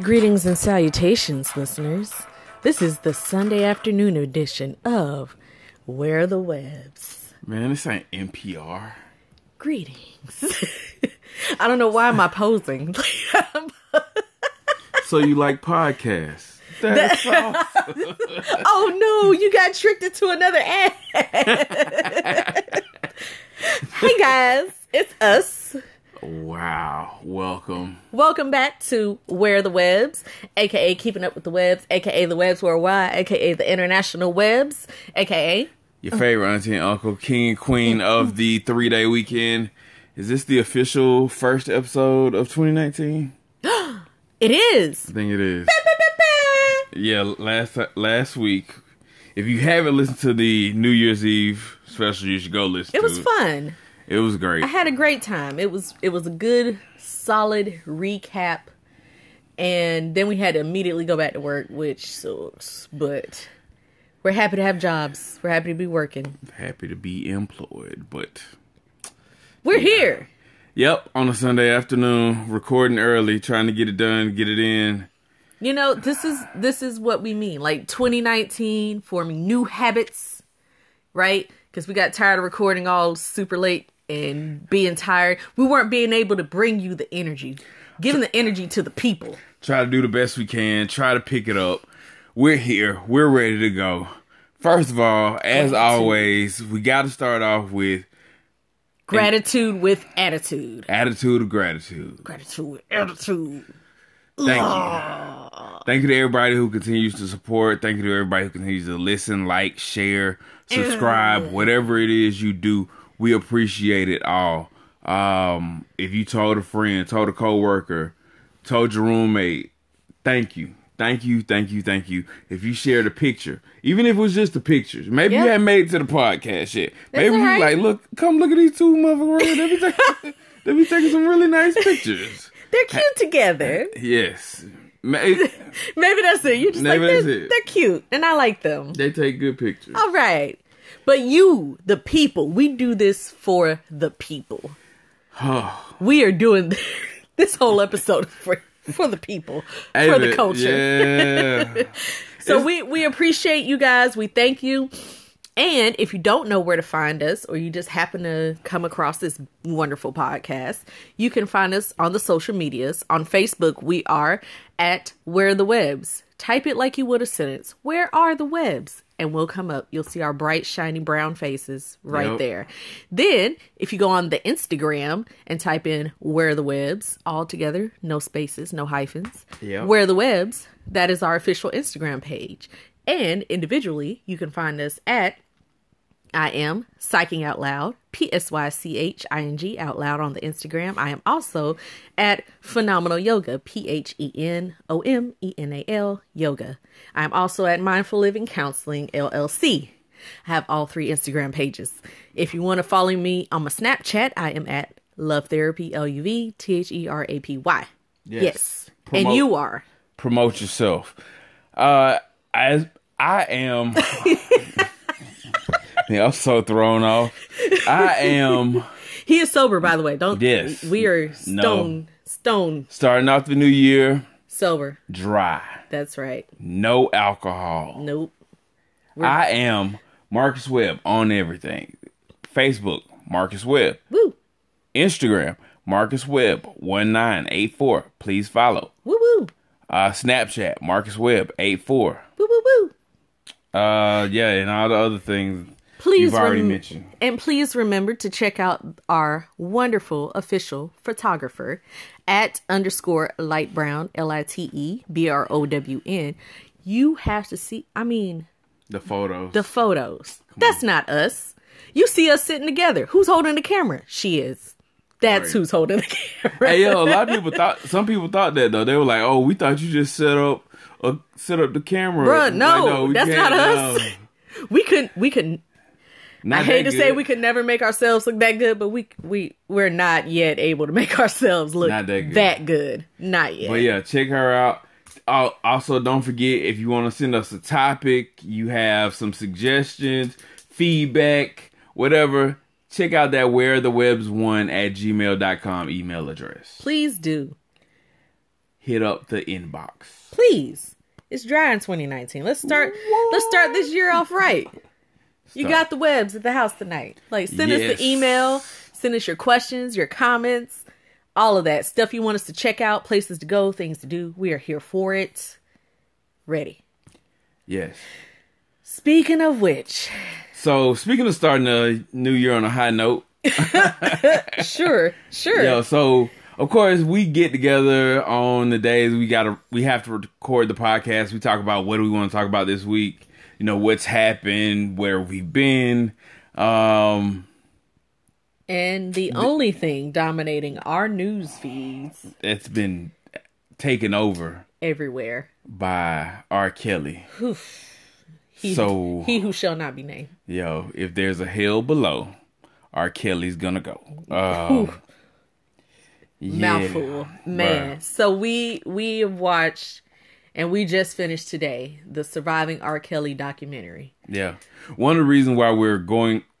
Greetings and salutations, listeners. This is the Sunday afternoon edition of Where Are the Webbs. Man, this ain't NPR. Greetings. I don't know why am I posing. So you like podcasts? That's awesome. Oh no, you got tricked into another ad. Hey guys, it's us. Wow. Welcome. Welcome back to Where Are the Webbs, aka Keeping Up with the Webs, aka The Webs Worldwide, aka The International Webs, aka your favorite auntie and uncle, king and queen of the 3-day weekend. Is this the official first episode of 2019? It is. I think it is. Yeah, last week. If you haven't listened to the New Year's Eve special, you should go listen to it. It was fun. It was great. I had a great time. It was a good, solid recap. And then we had to immediately go back to work, which sucks. But we're happy to have jobs. We're happy to be working. Happy to be employed, but we're here. Yep, on a Sunday afternoon, recording early, trying to get it done, get it in. You know, this is what we mean. Like 2019, forming new habits, right? Because we got tired of recording all super late and being tired. We weren't being able to bring you the energy. Giving the energy to the people. Try to do the best we can. Try to pick it up. We're here. We're ready to go. First of all, as always, we got to start off with gratitude with attitude. Attitude of gratitude. Gratitude with attitude. Thank you. Thank you to everybody who continues to support. Thank you to everybody who continues to listen, like, share, subscribe, whatever it is you do. We appreciate it all. If you told a friend, told a coworker, told your roommate, thank you. Thank you, thank you, thank you. If you shared a picture, even if it was just a picture, maybe you hadn't made it to the podcast yet. Maybe you like, look, come look at these two motherfuckers. They be taking some really nice pictures. They're cute together. Yes. Maybe that's it. You're just like, they're cute, and I like them. They take good pictures. All right. But you, the people, we do this for the people. We are doing this whole episode for the people, for the culture. Yeah. So we appreciate you guys. We thank you. And if you don't know where to find us, or you just happen to come across this wonderful podcast, you can find us on the social medias. On Facebook, we are at Where Are the Webbs. Type it like you would a sentence. Where Are the Webbs? And we'll come up. You'll see our bright, shiny brown faces right there. Then, if you go on the Instagram and type in Where Are the Webbs, all together, no spaces, no hyphens. Yep. Where Are the Webbs? That is our official Instagram page. And individually, you can find us at I am Psyching Out Loud, PsychING Out Loud on the Instagram. I am also at Phenomenal Yoga, PhenoMenal Yoga. I am also at Mindful Living Counseling, LLC. I have all three Instagram pages. If you want to follow me on my Snapchat, I am at Love Therapy, LUVTHERAPY. Yes. Promote, and you are. Promote yourself. I am... Yeah, I'm so thrown off. I am. He is sober, by the way. Don't. Yes. We are stone. Starting off the new year. Sober. Dry. That's right. No alcohol. Nope. I am Marcus Webb on everything. Facebook, Marcus Webb. Woo. Instagram, Marcus Webb 1984. Please follow. Woo woo. Snapchat, Marcus Webb 84. Woo woo woo. Yeah, and all the other things. Please you've already mentioned. And please remember to check out our wonderful official photographer at _lightbrown, LITEBROWN. You have to see, the photos. The photos. Come That's on. Not us. You see us sitting together. Who's holding the camera? She is. That's who's holding the camera. Hey, yo, some people thought that, though. They were like, oh, we thought you just set up the camera. Bruh, no, that's not us. We couldn't. I hate to say we could never make ourselves look that good, but we're not yet able to make ourselves look that good. Not yet. But yeah, check her out. Also, don't forget, if you want to send us a topic, you have some suggestions, feedback, whatever, check out that where the webs1@gmail.com email address. Please do. hit up the inbox. Please. It's dry in 2019. Let's start this year off right. You got the webs at the house tonight. Like, send us the email, send us your questions, your comments, all of that stuff you want us to check out, places to go, things to do. We are here for it. Ready. Yes. Speaking of which. So, speaking of starting a new year on a high note. Sure. Yeah, so, of course, we get together on the days we have to record the podcast. We talk about what do we want to talk about this week. You know, what's happened, where we've been. And the only thing dominating our news feeds. It's been taken over. Everywhere. By R. Kelly. Oof. He who shall not be named. Yo, if there's a hell below, R. Kelly's gonna go. Mouthful, man. Bruh. So we watched, and we just finished today, the Surviving R. Kelly documentary. Yeah, one of the reasons why we're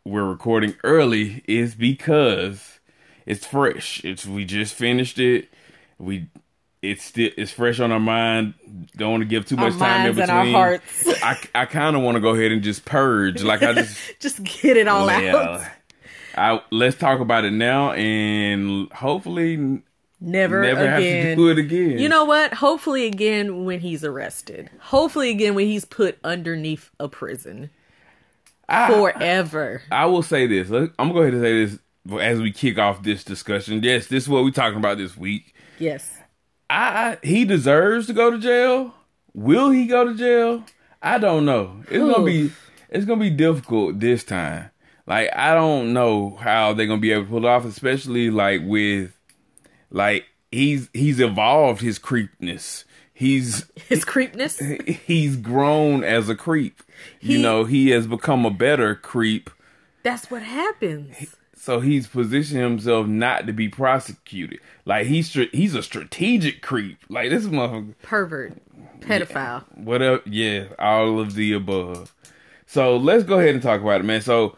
recording early is because it's fresh. We just finished it. It's fresh on our mind. Don't want to give too much time in between. Our minds and our hearts. I kind of want to go ahead and just purge. Like I just get it all out. Let's talk about it now and hopefully never have to do it again. You know what? Hopefully again when he's arrested. Hopefully again when he's put underneath a prison. Forever. I will say this. I'm going to go ahead and say this as we kick off this discussion. Yes, this is what we're talking about this week. Yes. He deserves to go to jail. Will he go to jail? I don't know. It's going to be difficult this time. Like, I don't know how they're going to be able to pull it off, especially like with, like, he's evolved his creepness. He's grown as a creep. He has become a better creep. That's what happens. So he's positioned himself not to be prosecuted. Like, he's a strategic creep. Like, this motherfucker. Pervert. Pedophile. Yeah, whatever. Yeah, all of the above. So let's go ahead and talk about it, man. So,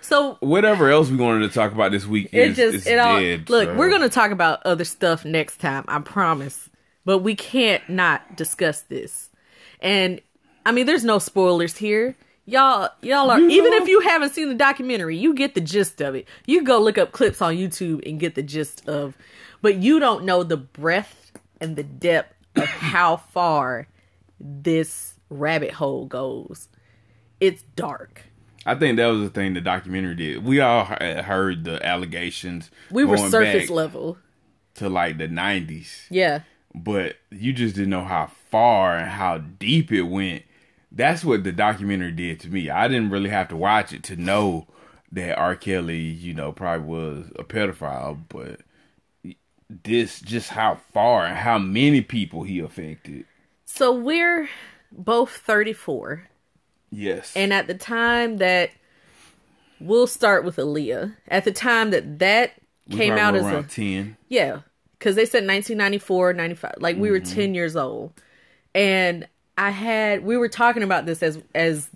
so whatever else we wanted to talk about this week is dead. Look, so. We're going to talk about other stuff next time, I promise. But we can't not discuss this. And I mean, there's no spoilers here. Y'all are, even if you haven't seen the documentary, you get the gist of it. You go look up clips on YouTube and get the gist of, but you don't know the breadth and the depth of how far this rabbit hole goes. It's dark. I think that was the thing the documentary did. We all heard the allegations. We were surface level to like the 90s. Yeah. But you just didn't know how far and how deep it went. That's what the documentary did to me. I didn't really have to watch it to know that R. Kelly, you know, probably was a pedophile. But this, just how far and how many people he affected. So we're both 34. Yes. And at the time that, we'll start with Aaliyah. At the time that came out as around 10. Yeah. Because they said 1994, 95. Like, we were 10 years old. And we were talking about this as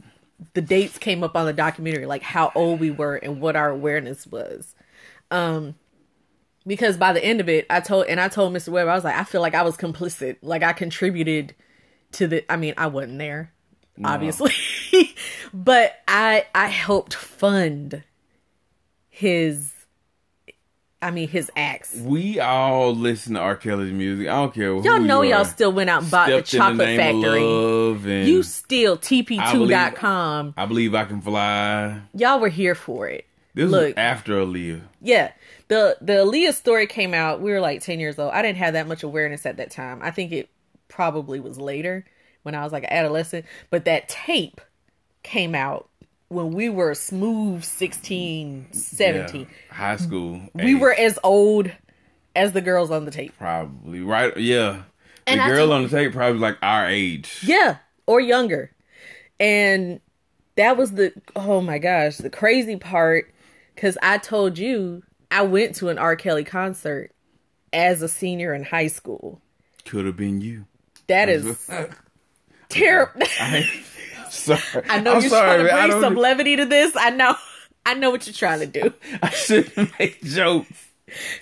the dates came up on the documentary. Like, how old we were and what our awareness was. Because by the end of it, I told Mr. Webb, I was like, I feel like I was complicit. Like, I contributed to the... I mean, I wasn't there. Obviously. No. But I helped fund his acts. We all listen to R. Kelly's music. I don't care. Y'all know y'all still went out and bought the Chocolate Factory. You still TP2.com. I Believe I Can Fly. Y'all were here for it. This was after Aaliyah. Yeah. The Aaliyah story came out. We were like 10 years old. I didn't have that much awareness at that time. I think it probably was later. When I was like an adolescent, but that tape came out when we were smooth 16, 17. Yeah, high school. We were as old as the girls on the tape. Probably, right? Yeah. And the girl on the tape probably like our age. Yeah, or younger. And that was oh my gosh, the crazy part, because I told you I went to an R. Kelly concert as a senior in high school. Could have been you. That is... terrible. Sorry. I know you're trying to bring some levity to this. I know what you're trying to do. I shouldn't make jokes.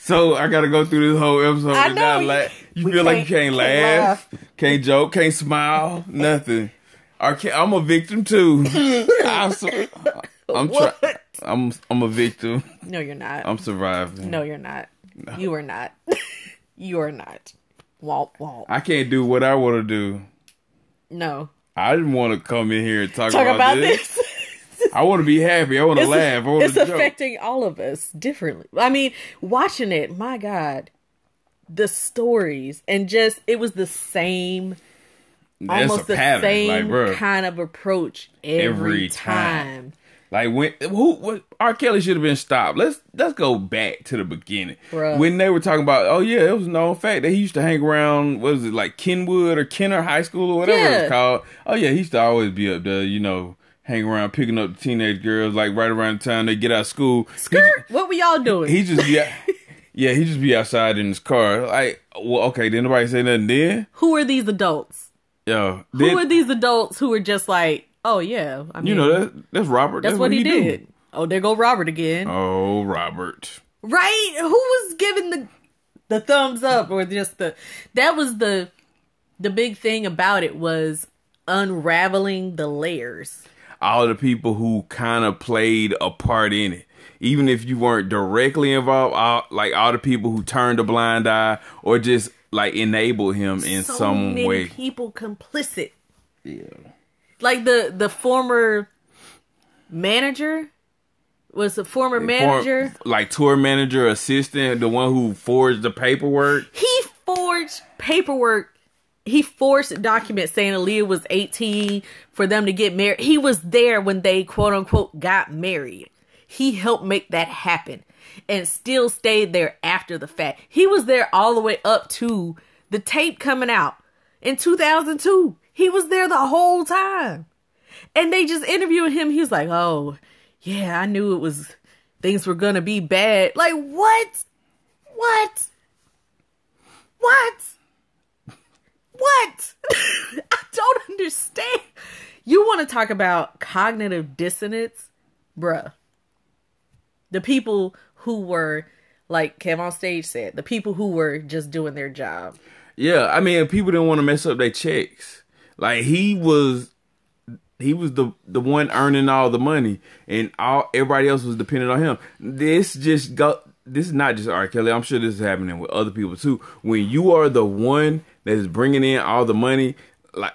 So I gotta go through this whole episode and not laugh. You feel like you can't laugh, can't joke, can't smile, nothing. I'm a victim too. I'm a victim. No, you're not. I'm surviving. No, you're not. No. You are not. You are not. Womp womp. I can't do what I want to do. No. I didn't want to come in here and talk about this. I want to be happy. I want to laugh. I want to joke. It's affecting all of us differently. I mean, watching it, my God, the stories and just, it was the same, almost the same kind of approach every time. Like when R. Kelly should have been stopped. Let's go back to the beginning. Bruh. When they were talking about, oh yeah, it was a known fact that he used to hang around, what was it, like Kenwood or Kenner High School or whatever it was called. Oh yeah, he used to always be up there, you know, hang around picking up the teenage girls like right around the time they get out of school. What were y'all doing? He just he just be outside in his car. Like, well, okay, did nobody say nothing then? Who are these adults? Yeah. Who are these adults who are just like, oh yeah, I mean, you know that's Robert. That's what he did. Oh, there go Robert again. Oh, Robert. Right? Who was giving the thumbs up or just that was the big thing about it was unraveling the layers. All the people who kind of played a part in it. Even if you weren't directly involved, all the people who turned a blind eye or just like enabled him in some way. So many people complicit. Yeah. Like the former manager like tour manager, assistant, the one who forged the paperwork. He forged paperwork. He forged documents saying Aaliyah was 18 for them to get married. He was there when they quote unquote got married. He helped make that happen and still stayed there after the fact. He was there all the way up to the tape coming out in 2002. He was there the whole time. And they just interviewed him. He was like, oh, yeah, I knew it was, things were going to be bad. Like, what? What? What? What? I don't understand. You want to talk about cognitive dissonance? Bruh. The people who were, like Kev on stage said, the people who were just doing their job. Yeah, I mean, people didn't want to mess up their checks. Like he was the one earning all the money, and everybody else was dependent on him. This is not just R. Kelly. I'm sure this is happening with other people too. When you are the one that is bringing in all the money, like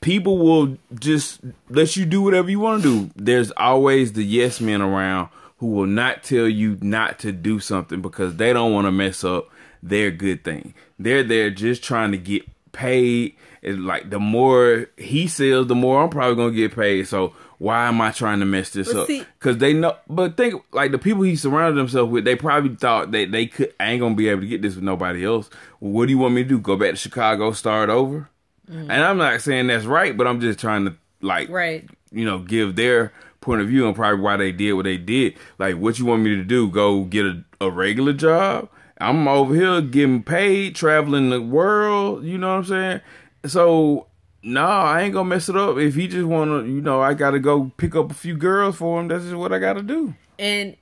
people will just let you do whatever you want to do. There's always the yes men around who will not tell you not to do something because they don't want to mess up their good thing. They're there just trying to get paid. It's like the more he sells, the more I'm probably gonna get paid. So why am I trying to mess this up? Because they know. But think like the people he surrounded himself with. They probably thought that they could. I ain't gonna be able to get this with nobody else. Well, what do you want me to do? Go back to Chicago, start over? Mm-hmm. And I'm not saying that's right, but I'm just trying to give their point of view and probably why they did what they did. Like, what you want me to do? Go get a regular job? I'm over here getting paid, traveling the world. You know what I'm saying? So, no, I ain't gonna mess it up. If he just wanna, I gotta go pick up a few girls for him. That's just what I gotta do. And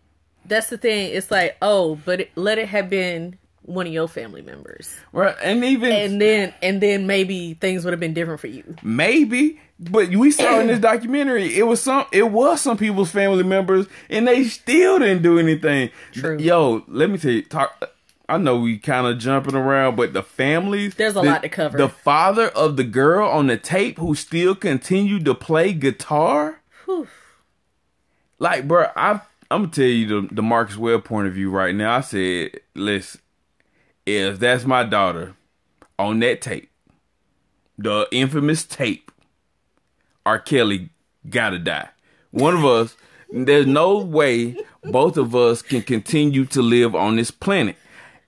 that's the thing. It's like, oh, but let it have been one of your family members, right? And then maybe things would have been different for you. Maybe, but we saw in this documentary, it was some people's family members, and they still didn't do anything. True. Yo, let me tell you, I know we kind of jumping around, but the families... There's a lot to cover. The father of the girl on the tape who still continued to play guitar? Whew. Like, bro, I'm going to tell you the Marcus Webb point of view right now. I said, listen, if that's my daughter on that tape, the infamous tape, R. Kelly gotta die. One of us, there's no way both of us can continue to live on this planet.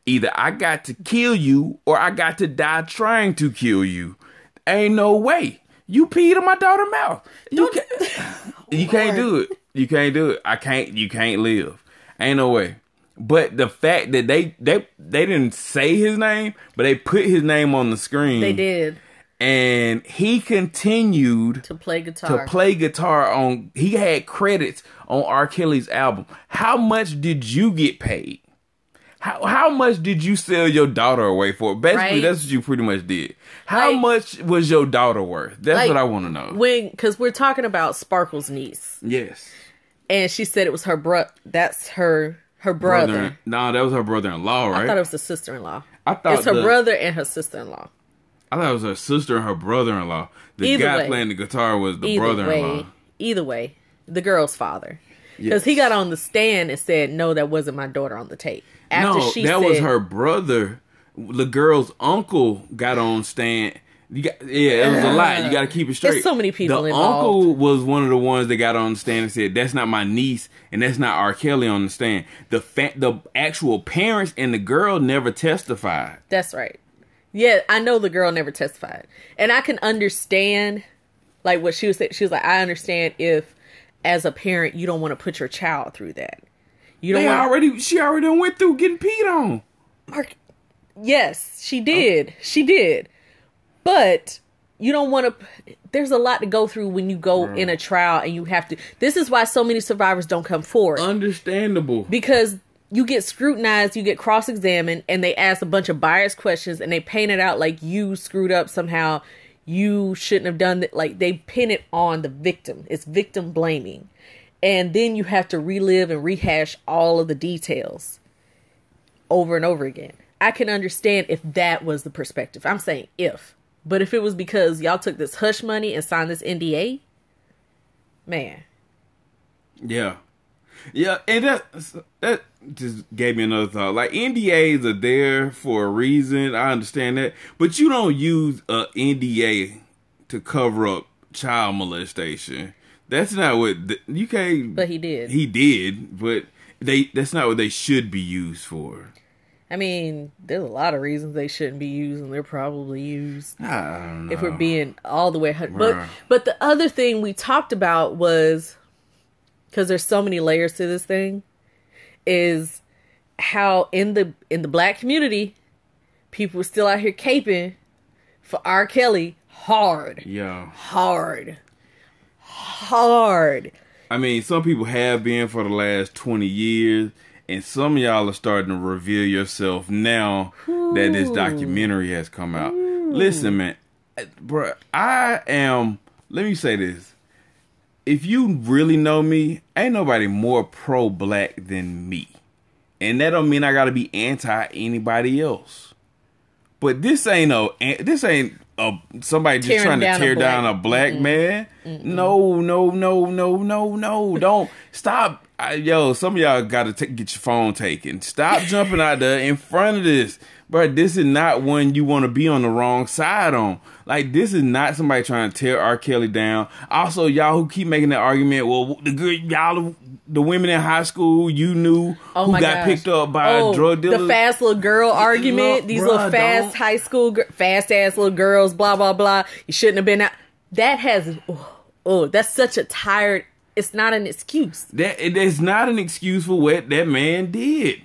Either I got to kill you or I got to die trying to kill you. Ain't no way. You peed in my daughter's mouth. You can't do it. You can't do it. You can't live. Ain't no way. But the fact that they didn't say his name, but they put his name on the screen. They did. And he continued to play guitar. He had credits on R. Kelly's album. How much did you get paid? How much did you sell your daughter away for? Basically, that's what you pretty much did. How much was your daughter worth? That's what I want to know. Because we're talking about Sparkle's niece. Yes. And she said it was her brother. That's her brother. No, that was her brother-in-law, right? I thought it was the sister-in-law. It's her brother and her sister-in-law. I thought it was her sister and her brother-in-law. The guy playing the guitar was the brother-in-law. Either way, the girl's father. Because he got on the stand and said, no, that wasn't my daughter on the tape. That was her brother. The girl's uncle got on stand. It was a lot. You got to keep it straight. There's so many people involved. The uncle was one of the ones that got on stand and said, that's not my niece, and that's not R. Kelly on the stand. The actual parents and the girl never testified. That's right. Yeah, I know the girl never testified. And I can understand, like, what she was saying. She was like, I understand if, as a parent, you don't want to put your child through that. She already went through getting peed on. Mark, yes, she did. Oh. She did. But you don't want to. There's a lot to go through when you go in a trial and you have to. This is why so many survivors don't come forward. Understandable. Because you get scrutinized, you get cross-examined, and they ask a bunch of biased questions, and they paint it out like you screwed up somehow. You shouldn't have done that. Like, they pin it on the victim. It's victim blaming. And then you have to relive and rehash all of the details over and over again. I can understand if that was the perspective. I'm saying if. But if it was because y'all took this hush money and signed this NDA, man. Yeah. Yeah, and that just gave me another thought. Like, NDAs are there for a reason. I understand that. But you don't use an NDA to cover up child molestation. That's not what you can't. But he did. He did, but that's not what they should be used for. I mean, there's a lot of reasons they shouldn't be used, and they're probably used. I don't know. If we're being all the way, but the other thing we talked about was, because there's so many layers to this thing, is how in the black community, people are still out here caping for R. Kelly hard. Yeah. Hard. I mean, some people have been for the last 20 years, and some of y'all are starting to reveal yourself now that this documentary has come out. Listen, man, bro, let me say this. If you really know me, ain't nobody more pro-black than me. And that don't mean I gotta be anti anybody else. But this ain't somebody just trying to tear down a black man. Mm-mm. No. Don't stop. Some of y'all got to get your phone taken. Stop jumping out there in front of this. But this is not one you want to be on the wrong side on. Like, this is not somebody trying to tear R. Kelly down. Also, y'all who keep making that argument, well, the women in high school you knew who got picked up by a drug dealer. The fast little girl argument. These little fast high school, fast ass little girls, blah, blah, blah. You shouldn't have been out. That has, that's such a tired, it's not an excuse. It's not an excuse for what that man did.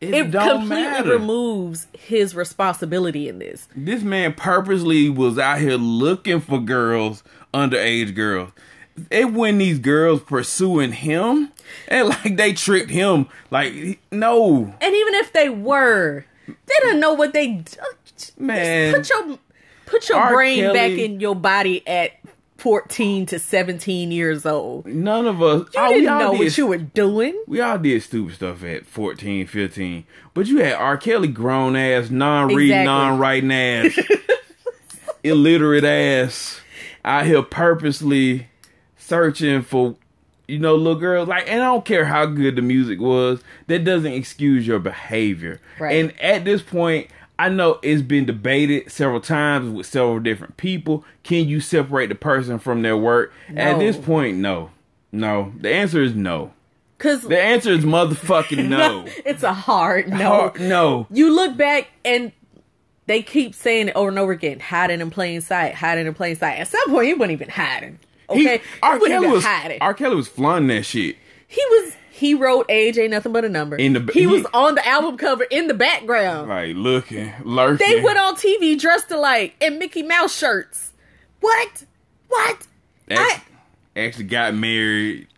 It completely removes his responsibility in this. This man purposely was out here looking for girls, underage girls. It wasn't these girls pursuing him. And like, they tricked him. Like, no. And even if they were, they didn't know what they... Man. Put your brain back in your body at 14 to 17 years old. None of us... You didn't know what you were doing. We all did stupid stuff at 14, 15. But you had R. Kelly grown ass, non-reading, non-writing ass, illiterate ass, out here purposely searching for, little girls. Like, and I don't care how good the music was, that doesn't excuse your behavior. Right. And at this point... I know it's been debated several times with several different people. Can you separate the person from their work? No. At this point, no. No. The answer is no. The answer is motherfucking no. It's a hard no. You look back and they keep saying it over and over again. Hiding in plain sight. At some point, he wasn't even hiding. Okay? R. Kelly was flaunting that shit. He wrote Age Ain't Nothing But a Number. He was on the album cover in the background. Like, looking, lurking. They went on TV dressed alike in Mickey Mouse shirts. What? Actually got married.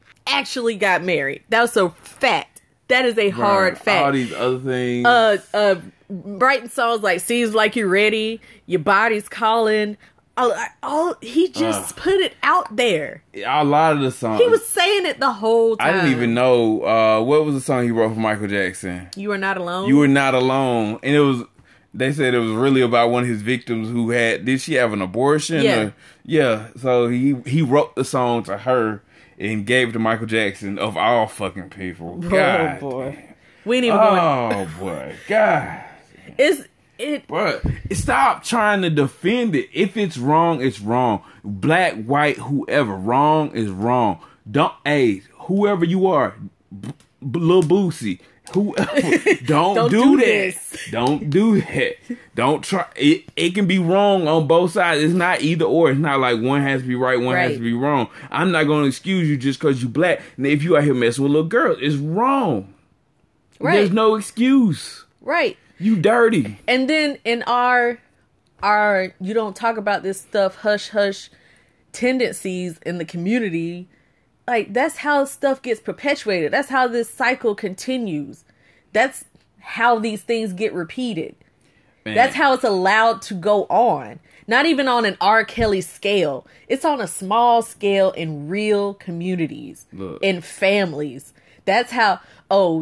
That was a fact. That is a hard fact. All these other things. Brighton songs like "Seems Like You're Ready," "Your Body's Calling." All he just put it out there. A lot of the songs. He was saying it the whole time. I didn't even know what was the song he wrote for Michael Jackson. You Are Not Alone. You Were Not Alone, and it was. They said it was really about one of his victims who had. Did she have an abortion? Yeah. So he wrote the song to her and gave it to Michael Jackson of all fucking people. God. Oh boy. We ain't even going. Oh boy. God. But stop trying to defend it. If it's wrong, it's wrong. Black, white, whoever. Wrong is wrong. Don't whoever you are, Lil Boosie. Whoever, don't do this. Don't do that. Don't try. It can be wrong on both sides. It's not either or. It's not like one has to be right, one has to be wrong. I'm not going to excuse you just because you black. And if you out here messing with little girls, it's wrong. Right. There's no excuse. Right. You dirty. And then in our you don't talk about this stuff hush tendencies in the community. Like, that's how stuff gets perpetuated. That's how this cycle continues. That's how these things get repeated. Man. That's how it's allowed to go on. Not even on an R. Kelly scale. It's on a small scale in real communities. Look. In families. That's how,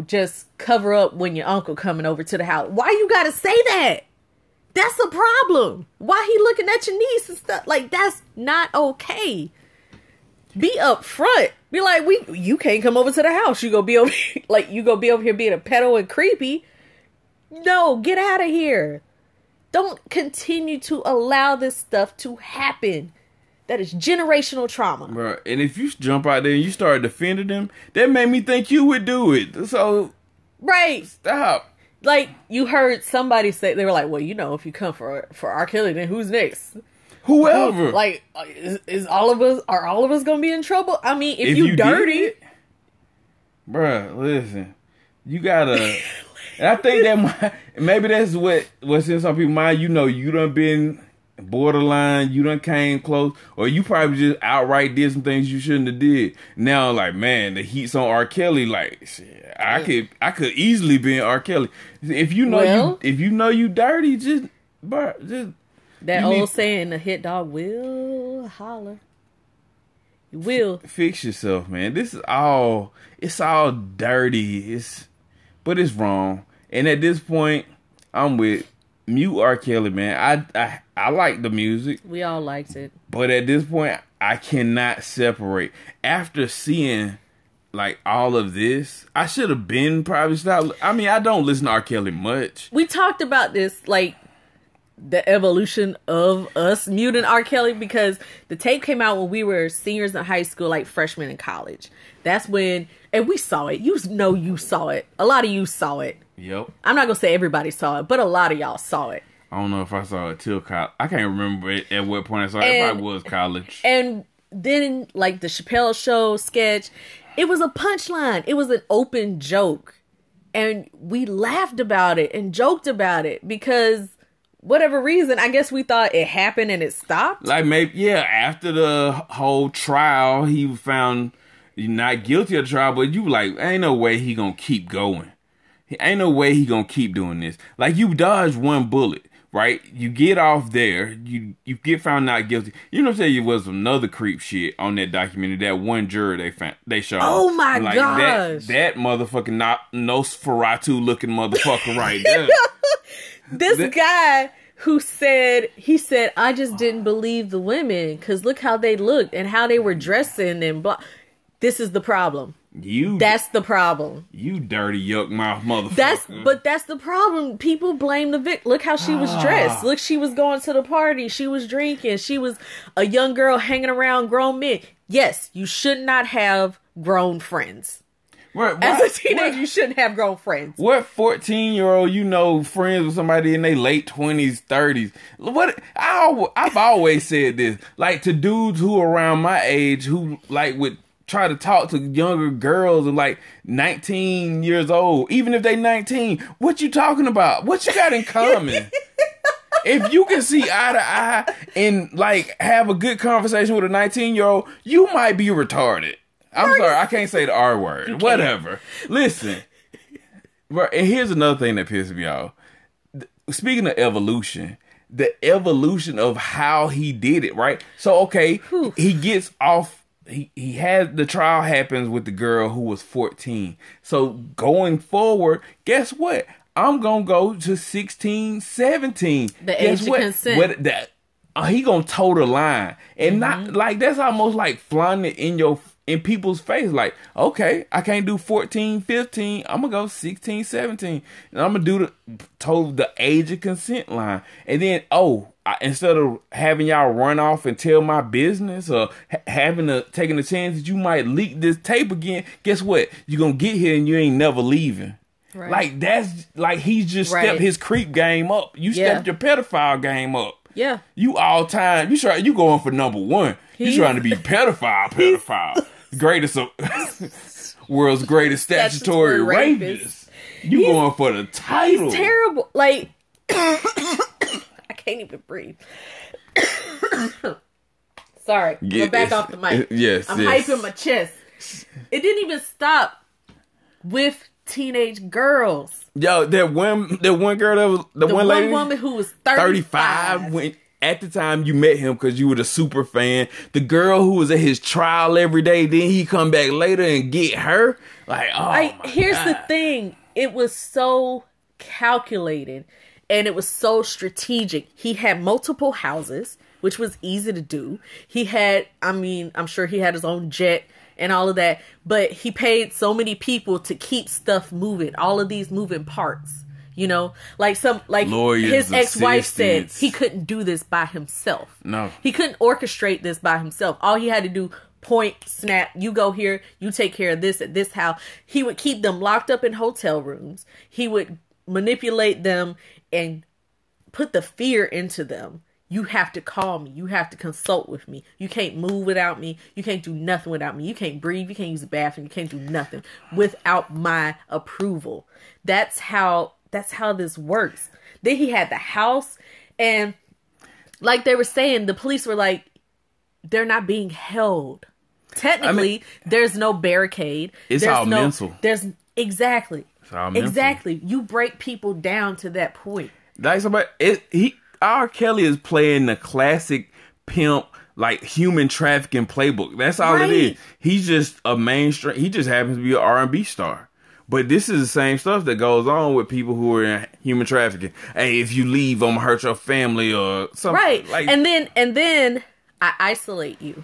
just cover up when your uncle coming over to the house. Why you gotta say that? That's a problem. Why he looking at your niece and stuff? Like, that's not okay. Be up front. Be like, you can't come over to the house. You go be over here, being a pedo and creepy. No, get out of here. Don't continue to allow this stuff to happen. That is generational trauma. Bro, and if you jump out there and you start defending them, that made me think you would do it. So, stop. Like, you heard somebody say, they were like, well, if you come for R. Kelly, then who's next? Whoever. Like, are all of us going to be in trouble? I mean, if you dirty. Bruh, listen. You got to. And I think that maybe that's what's in some people's mind. You done been borderline. You done came close. Or you probably just outright did some things you shouldn't have did. Now, like, man, the heat's on R. Kelly. Like, shit, I could easily be in R. Kelly. If you know, you dirty, just. That saying, the hit dog will holler. You will. Fix yourself, man. This is all, it's all dirty. But it's wrong. And at this point, I'm with mute R. Kelly, man. I like the music. We all liked it. But at this point, I cannot separate. After seeing, like, all of this, I should have been probably stopped. I mean, I don't listen to R. Kelly much. We talked about this, like, the evolution of us muting R. Kelly, because the tape came out when we were seniors in high school, like freshmen in college. That's when, and we saw it. You saw it. A lot of you saw it. Yep. I'm not gonna say everybody saw it, but a lot of y'all saw it. I don't know if I saw it till college. I can't remember at what point I saw it. It probably was college. And then, like, the Chappelle Show sketch, it was a punchline. It was an open joke, and we laughed about it and joked about it because, whatever reason, I guess we thought it happened and it stopped. Like, maybe, after the whole trial, he was found not guilty of trial, but you were like, ain't no way he gonna keep going. Ain't no way he gonna keep doing this. Like, you dodge one bullet, right? You get off there, you get found not guilty. You know what I'm saying? It was another creep shit on that documentary, that one juror they showed. Oh my gosh. That motherfucking Nosferatu-looking motherfucker right there. This guy who said, I just didn't believe the women because look how they looked and how they were dressing and blah. This is the problem. That's the problem. You dirty yuck mouth motherfucker. That's the problem. People blame the victim. Look how she was dressed. Look, she was going to the party. She was drinking. She was a young girl hanging around grown men. Yes, you should not have grown friends. As a teenager, you shouldn't have grown friends. What 14-year-old friends with somebody in their late 20s, 30s? What I've always said this, like, to dudes who are around my age who, like, would try to talk to younger girls and, like, 19 years old, even if they 19. What you talking about? What you got in common? If you can see eye to eye and, like, have a good conversation with a 19-year-old, you might be retarded. I'm sorry, I can't say the R word. Whatever. Listen, Right, and here's another thing that pisses me off. Speaking of evolution, the evolution of how he did it, right? So, okay, he gets off. He has the trial happens with the girl who was 14. So going forward, guess what? I'm going to go to 16, 17. The age of consent. What, that, he going to toe the line. And not like that's almost like flying it in your in people's face. Like, okay, I can't do 14, 15. I'm going to go 16, 17. And I'm going to do the toe the age of consent line. And then, oh, instead of having y'all run off and tell my business or taking the chance that you might leak this tape again, guess what? You're going to get here and you ain't never leaving. Right. Like that's like he's just stepped his creep game up. You stepped your pedophile game up. Yeah. You all time. You going for number one. You trying to be pedophile. Greatest of world's greatest statutory rapist. You going for the title. He's terrible. Like I can't even breathe. Sorry. Go back off the mic. Yes. I'm hyping my chest. It didn't even stop with teenage girls. Yo, that one girl, that was the one woman who was 35 when at the time you met him because you were the super fan. The girl who was at his trial every day, then he come back later and get her. Like, oh, like, here's the thing: it was so calculated and it was so strategic. He had multiple houses, which was easy to do. He had, I mean, I'm sure he had his own jet and all of that, but he paid so many people to keep stuff moving, all of these moving parts, you know, like some, like lawyers, his ex-wife said he couldn't do this by himself. No, he couldn't orchestrate this by himself. All he had to do, point, snap, you go here, you take care of this at this house. He would keep them locked up in hotel rooms. He would manipulate them and put the fear into them. You have to call me. You have to consult with me. You can't move without me. You can't do nothing without me. You can't breathe. You can't use the bathroom. You can't do nothing without my approval. That's how this works. Then he had the house, and like they were saying, the police were like, they're not being held. Technically, there's no barricade. It's all mental. Exactly. It's all mental. Exactly. You break people down to that point. Like R. Kelly is playing the classic pimp, like human trafficking playbook. That's all it is. He's just a mainstream. He just happens to be an R&B star. But this is the same stuff that goes on with people who are in human trafficking. Hey, if you leave, I'm going to hurt your family or something. Right. Like, and then I isolate you.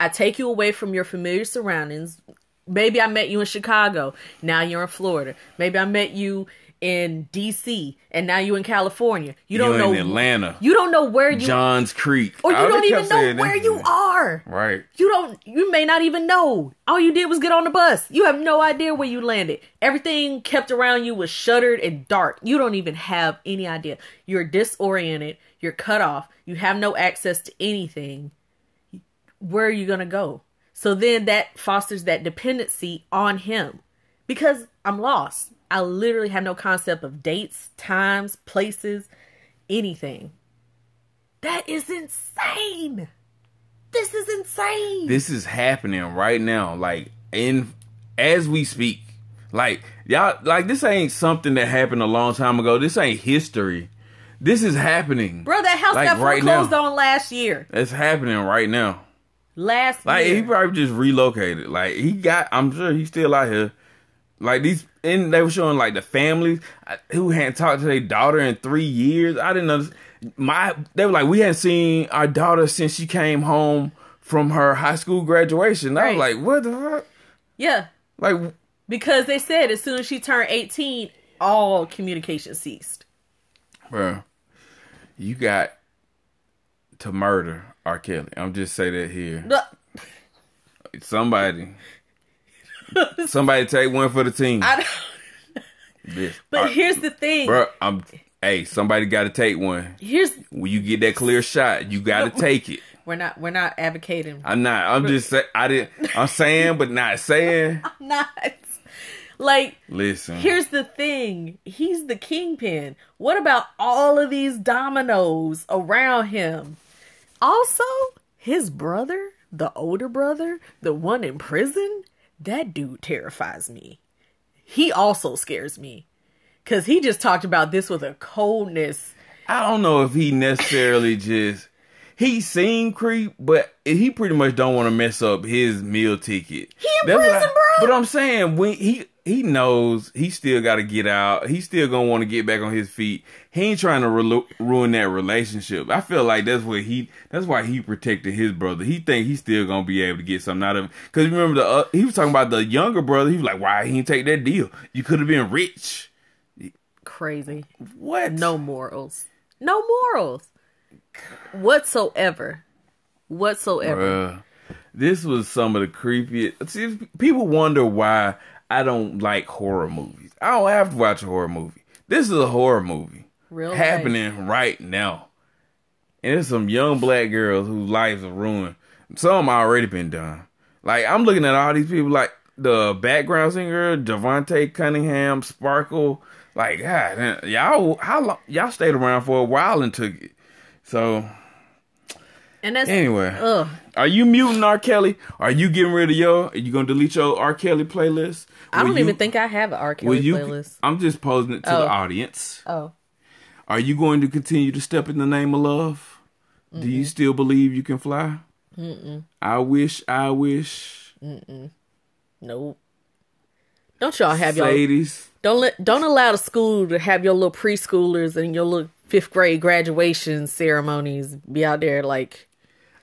I take you away from your familiar surroundings. Maybe I met you in Chicago. Now you're in Florida. Maybe I met you in DC, and now you in California. You don't know in Atlanta. You don't know where you Johns Creek, or you don't even know where you are. Right? You may not even know. All you did was get on the bus. You have no idea where you landed. Everything kept around you was shuttered and dark. You don't even have any idea. You're disoriented. You're cut off. You have no access to anything. Where are you gonna go? So then that fosters that dependency on him because I'm lost. I literally have no concept of dates, times, places, anything. That is insane. This is insane. This is happening right now. Like, as we speak, like, y'all, like, this ain't something that happened a long time ago. This ain't history. This is happening. Bro, that house got foreclosed on last year. It's happening right now. Last year. He probably just relocated. Like, I'm sure he's still out here. Like, and they were showing, like, the families who hadn't talked to their daughter in 3 years. I didn't know. They were like, we hadn't seen our daughter since she came home from her high school graduation. I was like, what the fuck? Yeah. Like, because they said as soon as she turned 18, all communication ceased. Bro, you got to murder R. Kelly. I'm just saying that here. Somebody take one for the team. But here's the thing, bro. Somebody got to take one. When you get that clear shot, you got to take it. We're not advocating. I'm not. I'm saying, but not saying. I'm not. Like, listen. Here's the thing. He's the kingpin. What about all of these dominoes around him? Also, his brother, the older brother, the one in prison. That dude terrifies me. he also scares me. Because he just talked about this with a coldness. I don't know if he necessarily just... He seemed creep, but he pretty much don't want to mess up his meal ticket. He in prison, bro! But I'm saying, when he knows he still got to get out. He still going to want to get back on his feet. He ain't trying to ruin that relationship. I feel like that's why he protected his brother. He think he's still going to be able to get something out of it. Because remember, he was talking about the younger brother. He was like, why he didn't take that deal? You could have been rich. Crazy. What? No morals. No morals. Whatsoever. This was some of the creepiest. See, people wonder why I don't like horror movies. I don't have to watch a horror movie. This is a horror movie happening right now, and there's some young black girls whose lives are ruined. Some already been done. Like, I'm looking at all these people, like the background singer Devontae Cunningham, Sparkle. Like, God, y'all, how long y'all stayed around for a while and took it? So, anyway, are you muting R. Kelly? Are you getting rid of your? Are you gonna delete your R. Kelly playlist? I don't even think I have an R. Kelly playlist. I'm just posing it to the audience. Oh, are you going to continue to step in the name of love? Mm-mm. Do you still believe you can fly? Mm-mm. I wish. Mm-mm. Nope. Don't y'all have Sadie's. Y'all? Don't allow the school to have your little preschoolers and your little 5th grade graduation ceremonies be out there like,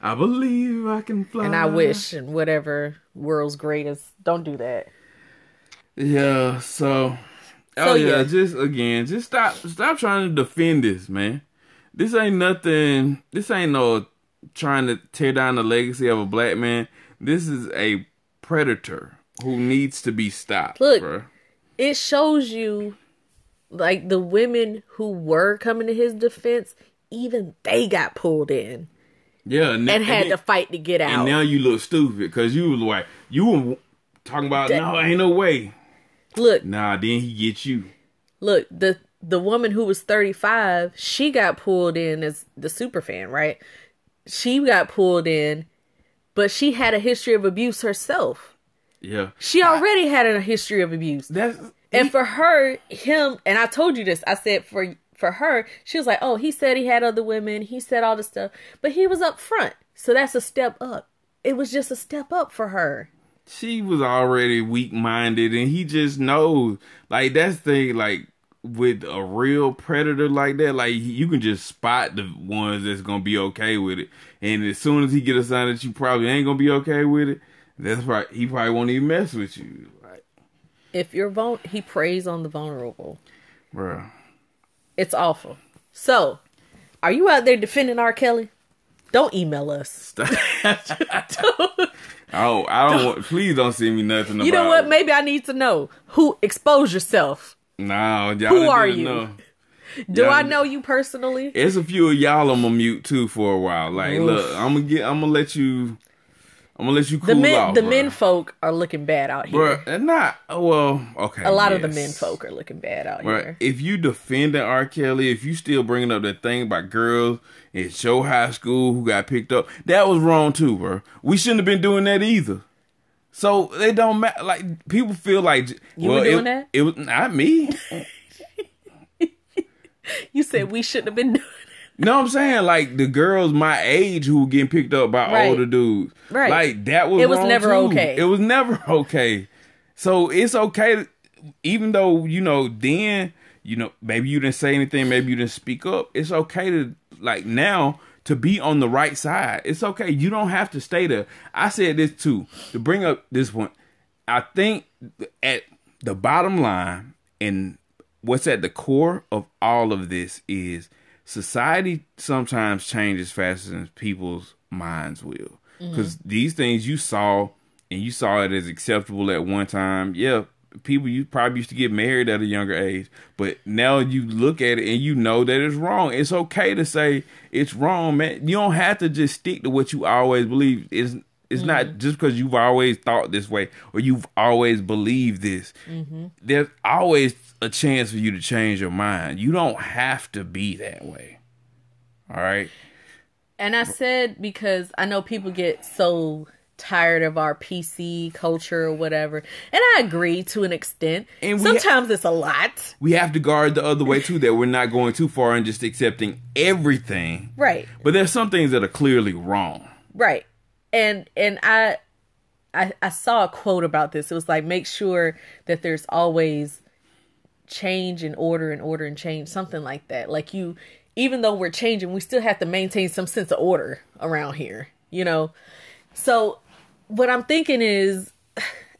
I believe I can fly and I wish and whatever, world's greatest. Don't do that. Yeah. So, just stop trying to defend this, man. This ain't nothing. This ain't no trying to tear down the legacy of a black man. This is a predator who needs to be stopped. Look, bro. It shows you, like, the women who were coming to his defense, even they got pulled in. Yeah. And had to fight to get out. And now you look stupid because you was like, you were talking about, no, ain't no way. Look. Nah, then he gets you. Look, the woman who was 35, she got pulled in as the super fan, right? She got pulled in, but she had a history of abuse herself. Yeah. She already had a history of abuse. And for her, and I told you this, I said for her, she was like, oh, he said he had other women. He said all this stuff, but he was up front. So that's a step up. It was just a step up for her. She was already weak-minded, and he just knows. Like, that's the thing, like, with a real predator like that, like, you can just spot the ones that's going to be okay with it. And as soon as he get a sign that you probably ain't going to be okay with it, that's right. He probably won't even mess with you. If you're vulnerable, he preys on the vulnerable. Bro. It's awful. So, are you out there defending R. Kelly? Don't email us. Stop. I don't want, please don't send me nothing about it. You know what? Maybe I need to know. Expose yourself. No. Y'all who are you? Know. Do y'all, I know you personally? It's a few of y'all I'm going to mute too for a while. Like, oof. Look, I'm gonna let you cool out. The men folk are looking bad out here. Bruh, of the men folk are looking bad out here. If you defending R. Kelly, if you still bringing up that thing about girls in show high school who got picked up, that was wrong too, bro. We shouldn't have been doing that either. So it don't matter. Like, people feel like you were doing that. It was not me. You said we shouldn't have been doing that. No, I'm saying, like, the girls my age who were getting picked up by older dudes. Right. Like, that was wrong. It was never okay. It was never okay. So, it's okay, even though, then, maybe you didn't say anything, maybe you didn't speak up. It's okay to, like, now, to be on the right side. It's okay. You don't have to stay there. I said this, too, to bring up this one. I think at the bottom line, and what's at the core of all of this is, society sometimes changes faster than people's minds will. Because these things you saw it as acceptable at one time. Yeah, people, you probably used to get married at a younger age. But now you look at it and you know that it's wrong. It's okay to say it's wrong, man. You don't have to just stick to what you always believe. It's not just because you've always thought this way or you've always believed this. Mm-hmm. There's always a chance for you to change your mind. You don't have to be that way. All right. And I said, because I know people get so tired of our PC culture or whatever. And I agree to an extent. And sometimes it's a lot. We have to guard the other way, too, that we're not going too far and just accepting everything. Right. But there's some things that are clearly wrong. Right. And I saw a quote about this. It was like, make sure that there's always change and order and change, something like that. Like you, even though we're changing, we still have to maintain some sense of order around here, you know? So what I'm thinking is,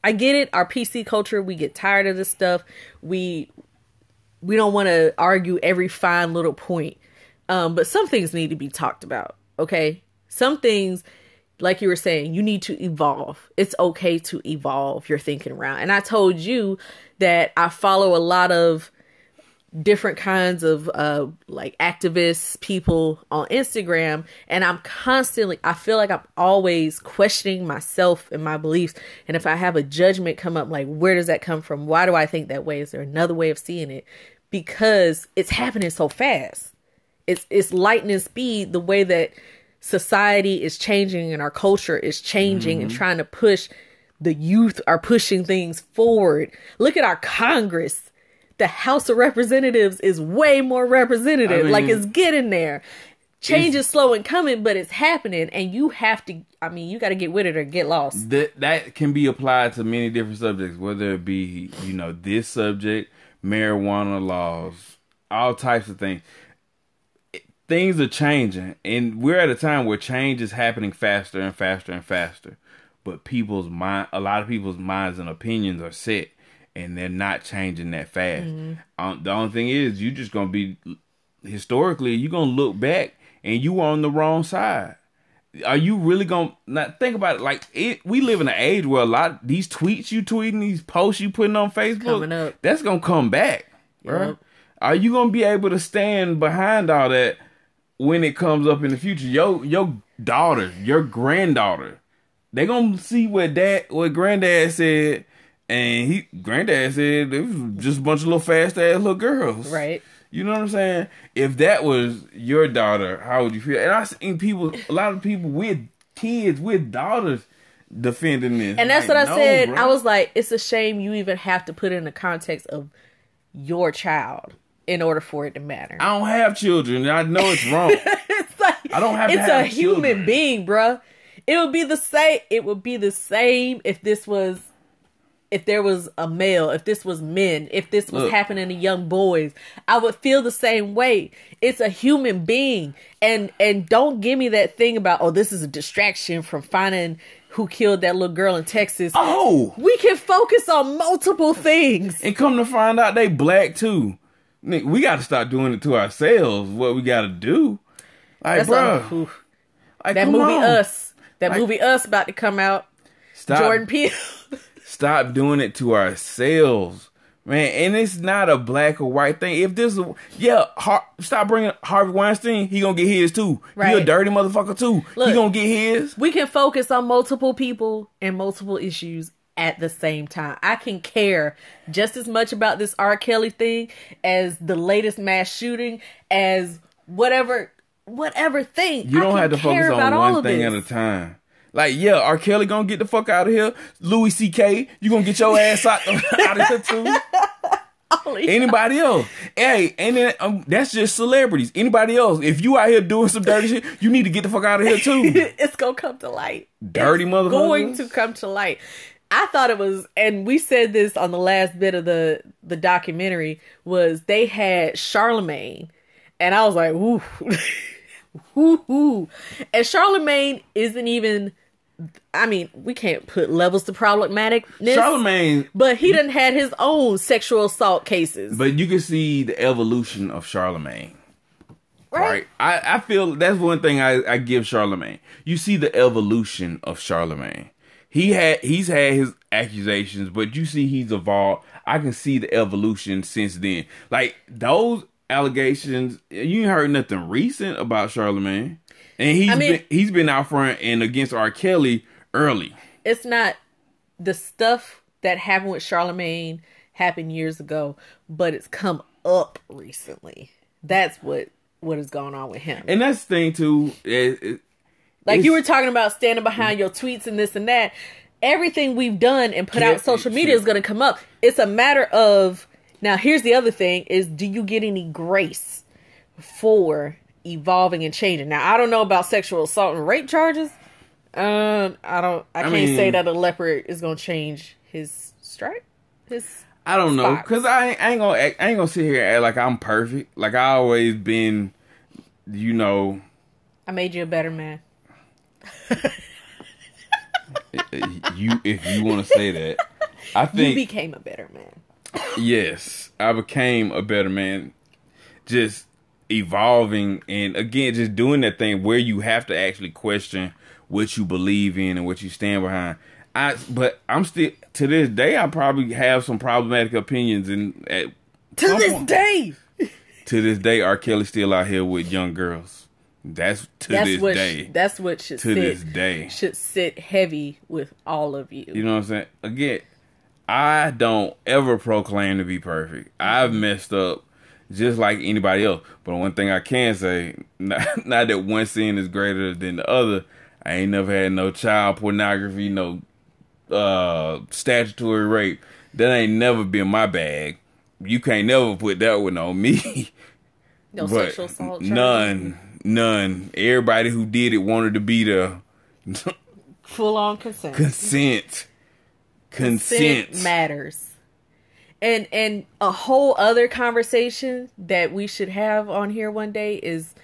I get it. Our PC culture, we get tired of this stuff. We don't want to argue every fine little point. But some things need to be talked about. Okay. Some things, like you were saying, you need to evolve. It's okay to evolve your thinking around. And I told you that I follow a lot of different kinds of like activists, people on Instagram. And I'm constantly, I feel like I'm always questioning myself and my beliefs. And if I have a judgment come up, like, where does that come from? Why do I think that way? Is there another way of seeing it? Because it's happening so fast. It's lightning speed, the way that society is changing and our culture is changing and trying to push. The youth are pushing things forward. Look at our Congress. The House of Representatives is way more representative. I mean, like, it's getting there. Change is slow and coming, but it's happening. And you have to, I mean, you got to get with it or get lost. That can be applied to many different subjects, whether it be, you know, this subject, marijuana laws, all types of things. Things are changing, and we're at a time where change is happening faster and faster and faster. But a lot of people's minds and opinions are set, and they're not changing that fast. The only thing is, you're just going to be, historically, you're going to look back, and you on the wrong side. Are you really going to, not think about it, like, we live in an age where a lot of these tweets you tweeting, these posts you putting on Facebook, that's going to come back, right? Are you going to be able to stand behind all that? When it comes up in the future, your daughter, your granddaughter, they gonna see what granddad said, and granddad said it was just a bunch of little fast ass little girls, right? You know what I'm saying? If that was your daughter, how would you feel? And I've seen a lot of people with kids, with daughters, defending this, and that's like, what I said. Bro. I was like, it's a shame you even have to put it in the context of your child in order for it to matter. I don't have children. I know it's wrong. It's like, I don't have. It's to have a children. Human being, bro. It would be the same. It would be the same if this was, if there was a male, if this was men, if this was happening to young boys, I would feel the same way. It's a human being, and don't give me that thing about, oh, this is a distraction from finding who killed that little girl in Texas. Oh, we can focus on multiple things, and come to find out, they black too. Nick, we got to start doing it to ourselves. What we got to do, like, bro, like, that movie on. Us, that like, movie Us, about to come out. Stop, Jordan Peele. Stop doing it to ourselves, man. And it's not a black or white thing. If this, stop bringing Harvey Weinstein. He gonna get his too. Right. He a dirty motherfucker too. Look, he gonna get his. We can focus on multiple people and multiple issues at the same time. I can care just as much about this R. Kelly thing as the latest mass shooting, as whatever thing. You don't have to focus on one thing at a time. Like, yeah, R. Kelly gonna get the fuck out of here. Louis C.K., you gonna get your ass out of here too. Anybody else? Hey, and then that's just celebrities. Anybody else? If you out here doing some dirty shit, you need to get the fuck out of here too. It's gonna come to light. Dirty motherfuckers. It's going to come to light. I thought it was, and we said this on the last bit of the documentary, was they had Charlamagne, and I was like, ooh, ooh, and Charlamagne isn't even, I mean, we can't put levels to problematicness. Charlamagne, but he done had his own sexual assault cases. But you can see the evolution of Charlamagne, right? I feel that's one thing I give Charlamagne. You see the evolution of Charlamagne. He's had his accusations, but you see he's evolved. I can see the evolution since then. Like, those allegations, you ain't heard nothing recent about Charlamagne. And he's been out front and against R. Kelly early. It's not the stuff that happened with Charlamagne happened years ago, but it's come up recently. That's what is going on with him. And that's the thing too. Like you were talking about standing behind your tweets and this and that. Everything we've done and put out social media is going to come up. It's a matter of, now here's the other thing, is do you get any grace for evolving and changing? Now, I don't know about sexual assault and rape charges. I can't say that a leopard is going to change his stripe. I don't know, because I ain't gonna sit here and act like I'm perfect. Like I always been, you know. I made you a better man. If you want to say that, I think you became a better man. Yes, I became a better man. Just evolving and again, just doing that thing where you have to actually question what you believe in and what you stand behind. But I'm still, to this day, I probably have some problematic opinions. And to this day, R. Kelly's still out here with young girls. That's what should sit heavy with all of you. You know what I'm saying? Again, I don't ever proclaim to be perfect. I've messed up just like anybody else. But one thing I can say, not that one sin is greater than the other. I ain't never had no child pornography, no statutory rape. That ain't never been my bag. You can't never put that one on me. No sexual assault charges? None. Everybody who did it wanted to be the full on consent. Consent matters. And a whole other conversation that we should have on here one day is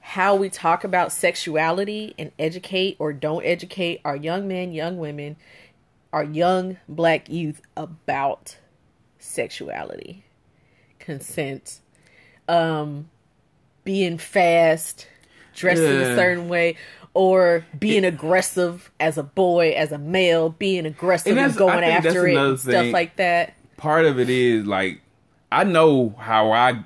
how we talk about sexuality and educate or don't educate our young men, young women, our young black youth about sexuality, consent, being fast, dressing a certain way, or being aggressive as a boy, as a male, being aggressive and going after it, and stuff like that. Part of it is like, I know how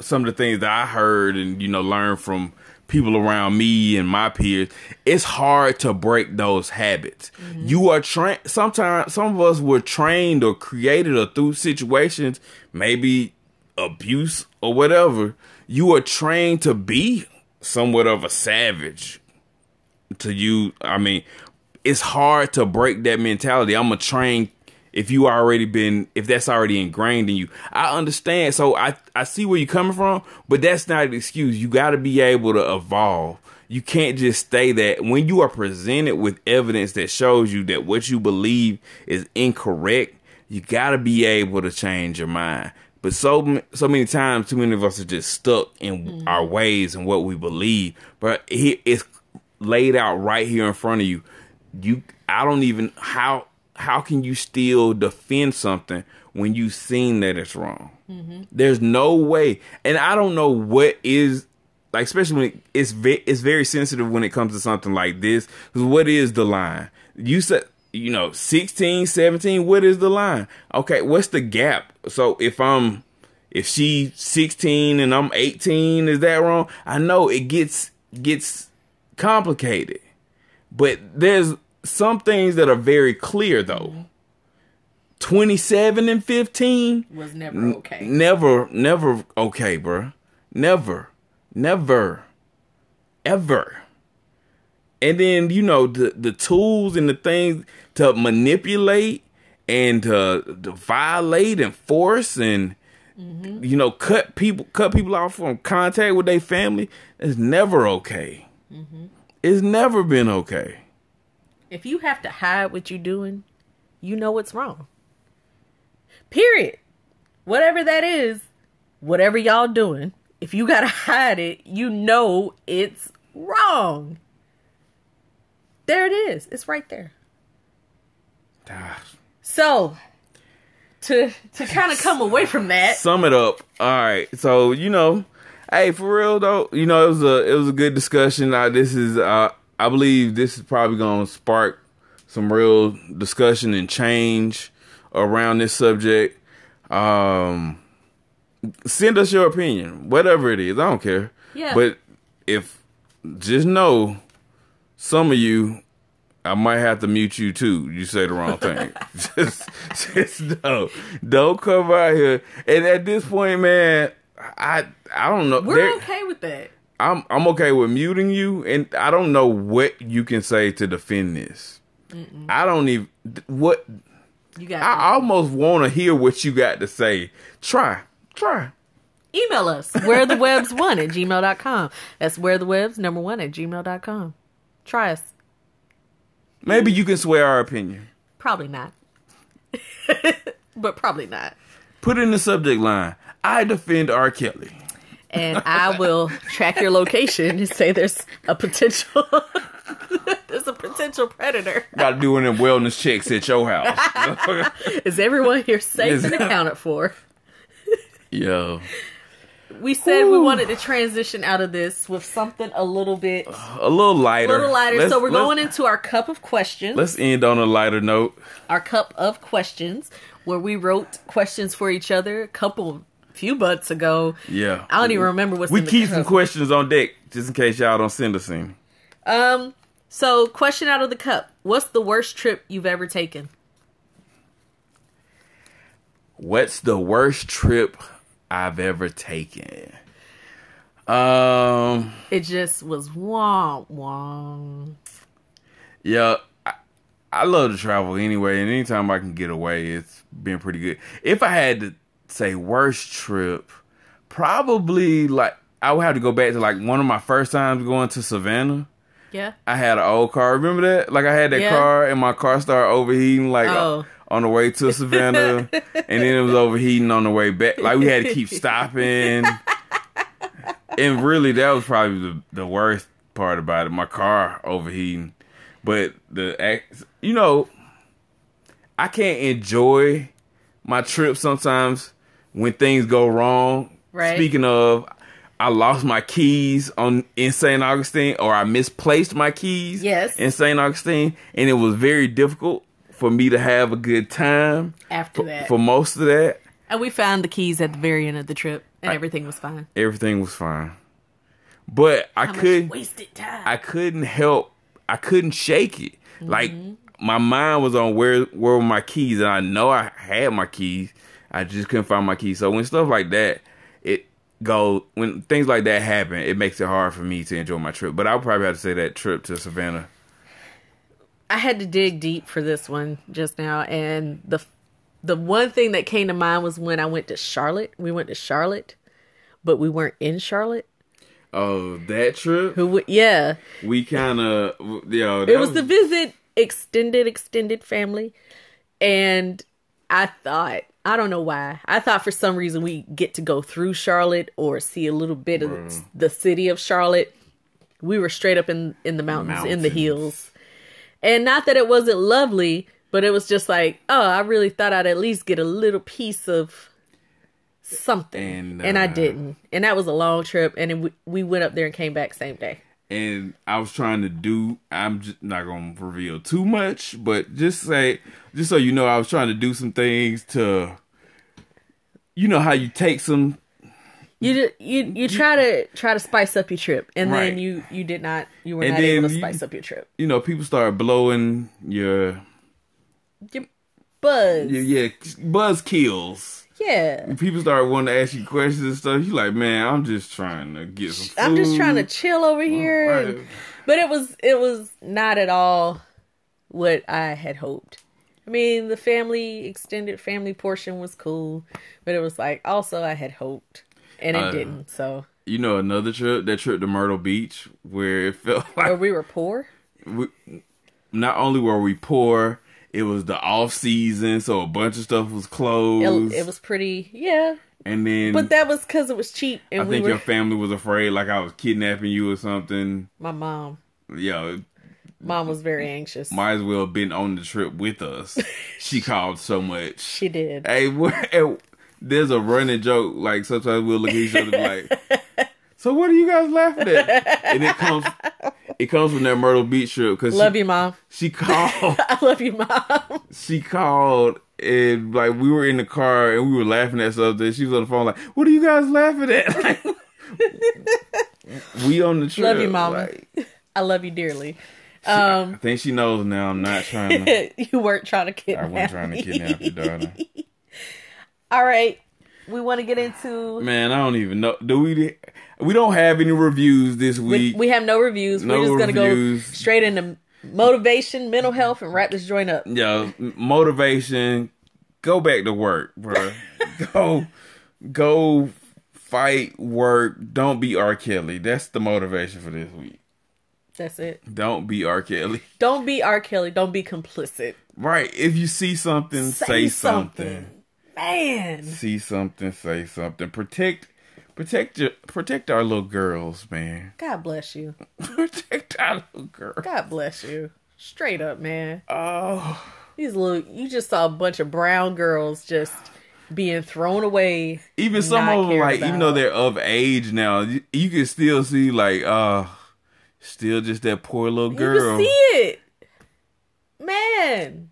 some of the things that I heard and, you know, learned from people around me and my peers, it's hard to break those habits. Mm-hmm. You are trained. Sometimes some of us were trained or created or through situations, maybe abuse or whatever. You are trained to be somewhat of a savage to you. I mean, it's hard to break that mentality. I'm a trained. If that's already ingrained in you, I understand. So I see where you're coming from, but that's not an excuse. You got to be able to evolve. You can't just stay that. When you are presented with evidence that shows you that what you believe is incorrect, you got to be able to change your mind. But so many times, too many of us are just stuck in our ways and what we believe. But it's laid out right here in front of you. How can you still defend something when you've seen that it's wrong? Mm-hmm. There's no way. And I don't know what is, like, especially when it's very sensitive when it comes to something like this. Because what is the line? You said, you know, 16, 17, what is the line? Okay, what's the gap? So if she's 16 and I'm 18, is that wrong? I know it gets complicated. But there's some things that are very clear, though. Mm-hmm. 27 and 15 was never okay. Never okay, bro. Never, ever. And then, you know, the tools and the things to manipulate and to violate and force and, you know, cut people off from contact with their family. It's never okay. Mm-hmm. It's never been okay. If you have to hide what you're doing, you know what's wrong. Period. Whatever that is, whatever y'all doing, if you gotta hide it, you know it's wrong. There it is. It's right there. So, to kind of come away from that. Sum it up. All right. So, you know, hey, for real though, you know, it was a good discussion. This is I believe this is probably going to spark some real discussion and change around this subject. Send us your opinion, whatever it is. I don't care. Yeah. But just know some of you, I might have to mute you too. You say the wrong thing. just no. Don't come out here. And at this point, man, I don't know. We're okay with that. I'm okay with muting you, and I don't know what you can say to defend this. Mm-mm. I don't even what you got. I almost want to hear what you got to say. Try. Email us wherethewebs1@gmail.com. That's wherethewebs1@gmail.com. Try us. Maybe you can swear our opinion. Probably not. But probably not. Put in the subject line, I defend R. Kelly. And I will track your location and say there's a potential predator. About doing them wellness checks at your house. Is everyone here safe and accounted for? Yo. We said we wanted to transition out of this with something a little lighter. So we're going into our cup of questions. Let's end on a lighter note. Our cup of questions, where we wrote questions for each other a few months ago. Yeah. I don't even remember what's in the cup. We keep some questions on deck just in case y'all don't send us any. So, question out of the cup. What's the worst trip you've ever taken? What's the worst trip I've ever taken? It just was womp. Yeah, I love to travel anyway, and anytime I can get away, it's been pretty good. If I had to say worst trip, probably I would have to go back to one of my first times going to Savannah. Yeah, I had an old car. Remember that? I had that car, and my car started overheating. On the way to Savannah, and then it was overheating on the way back. We had to keep stopping. And really, that was probably the worst part about it. My car overheating. But I can't enjoy my trip sometimes when things go wrong. Right. Speaking of, I lost my keys in St. Augustine, or I misplaced my keys in St. Augustine, and it was very difficult for me to have a good time after that. For most of that. And we found the keys at the very end of the trip, and everything was fine. Everything was fine. But I couldn't shake it. Mm-hmm. My mind was on where were my keys, and I know I had my keys. I just couldn't find my keys. So when stuff like that, when things like that happen, it makes it hard for me to enjoy my trip. But I would probably have to say that trip to Savannah. I had to dig deep for this one just now, and the one thing that came to mind was when I went to Charlotte. We went to Charlotte, but we weren't in Charlotte. Oh, that trip? Yeah. We kind of... It was to visit extended family, and I thought... I don't know why. I thought for some reason we get to go through Charlotte or see a little bit of the city of Charlotte. We were straight up in the mountains, in the hills. And not that it wasn't lovely, but it was just I really thought I'd at least get a little piece of something. And I didn't. And that was a long trip. And we went up there and came back same day. And I was trying to I'm just not going to reveal too much, but just so you know, I was trying to do some things to, how you take some. You try to spice up your trip, and right. Then you did not, you were and not able to spice up your trip. People start blowing your buzz. Yeah, buzz kills. Yeah. When people start wanting to ask you questions and stuff, you're like, man, I'm just trying to get some food. I'm just trying to chill over here. Right. But it was not at all what I had hoped. I mean, the extended family portion was cool, but it was also I had hoped, and it didn't, so. Another trip, that trip to Myrtle Beach, where it felt like... Where we were poor? Not only were we poor... It was the off season, so a bunch of stuff was closed. It was pretty, yeah. And then, but that was because it was cheap. And I think your family was afraid, I was kidnapping you or something. My mom, mom was very anxious. Might as well have been on the trip with us. She called so much. She did. Hey, there's a running joke. Sometimes we'll look at each other and be like, "So what are you guys laughing at?" And it comes. It comes from that Myrtle Beach trip. Cause love you, Mom. She called. I love you, Mom. She called, and we were in the car and we were laughing at something. She was on the phone what are you guys laughing at? We on the trip. Love you, Mom. I love you dearly. I think she knows now I'm not trying to. You weren't trying to kidnap me. I wasn't trying to kidnap your daughter. All right. we want to get into? Man, I don't even know. Do we? We don't have any reviews this week. We have no reviews. No We're just going to go straight into motivation, mental health, and wrap this joint up. Yeah, motivation. Go back to work, bro. Go fight work. Don't be R. Kelly. That's the motivation for this week. That's it. Don't be R. Kelly. Don't be R. Kelly. Don't be complicit. Right. If you see something, say something. Man. See something, say something. Protect our little girls, man. God bless you. Protect our little girls. God bless you. Straight up, man. Oh. You just saw a bunch of brown girls just being thrown away. Even some of them, like, even though they're of age now, you can still see, like, still just that poor little girl. You can see it. Man.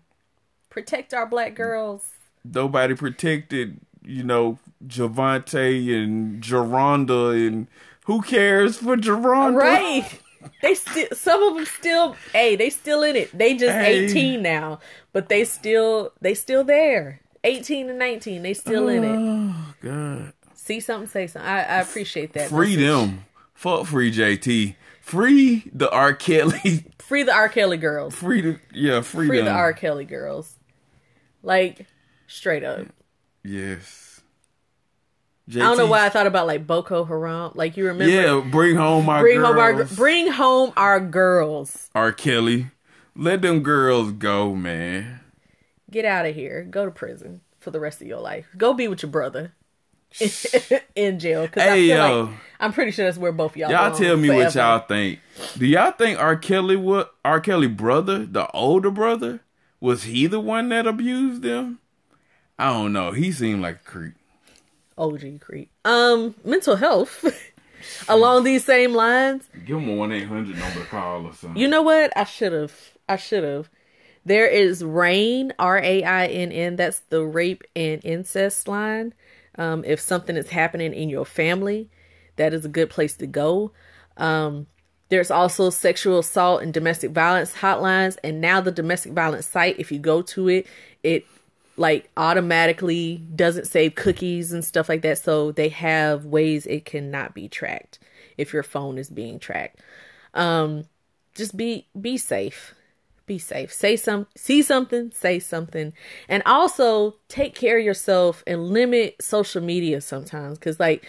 Protect our black girls. Nobody protected, you know, Javante and Geronda, and who cares for Geronda? Right. They still, some of them still, hey, they still in it. They just 18 now, but they still there. 18 and 19, they still in it. Oh, God. See something, say something. I appreciate that. Free them. Fuck free JT. Free the R. Kelly. Free the R. Kelly girls. Free the R. Kelly girls. Like, straight up. Yes. JT. I don't know why I thought about, like, Boko Haram. Like, you remember? Yeah, bring home our girls. R. Kelly. Let them girls go, man. Get out of here. Go to prison for the rest of your life. Go be with your brother. In jail, because I'm pretty sure that's where both y'all. Y'all tell me forever. What y'all think. Do y'all think R. Kelly brother, the older brother, was he the one that abused them? I don't know. He seemed like a creep. OG creep. Mental health. Along these same lines. Give him a 1-800 number call or something. You know what? I should have. There is RAINN, RAINN. That's the rape and incest line. If something is happening in your family, that is a good place to go. There's also sexual assault and domestic violence hotlines. And now the domestic violence site, if you go to it, it like automatically doesn't save cookies and stuff like that. So they have ways it cannot be tracked if your phone is being tracked. Just be safe. Be safe. See something, say something. And also take care of yourself and limit social media sometimes. Because, like,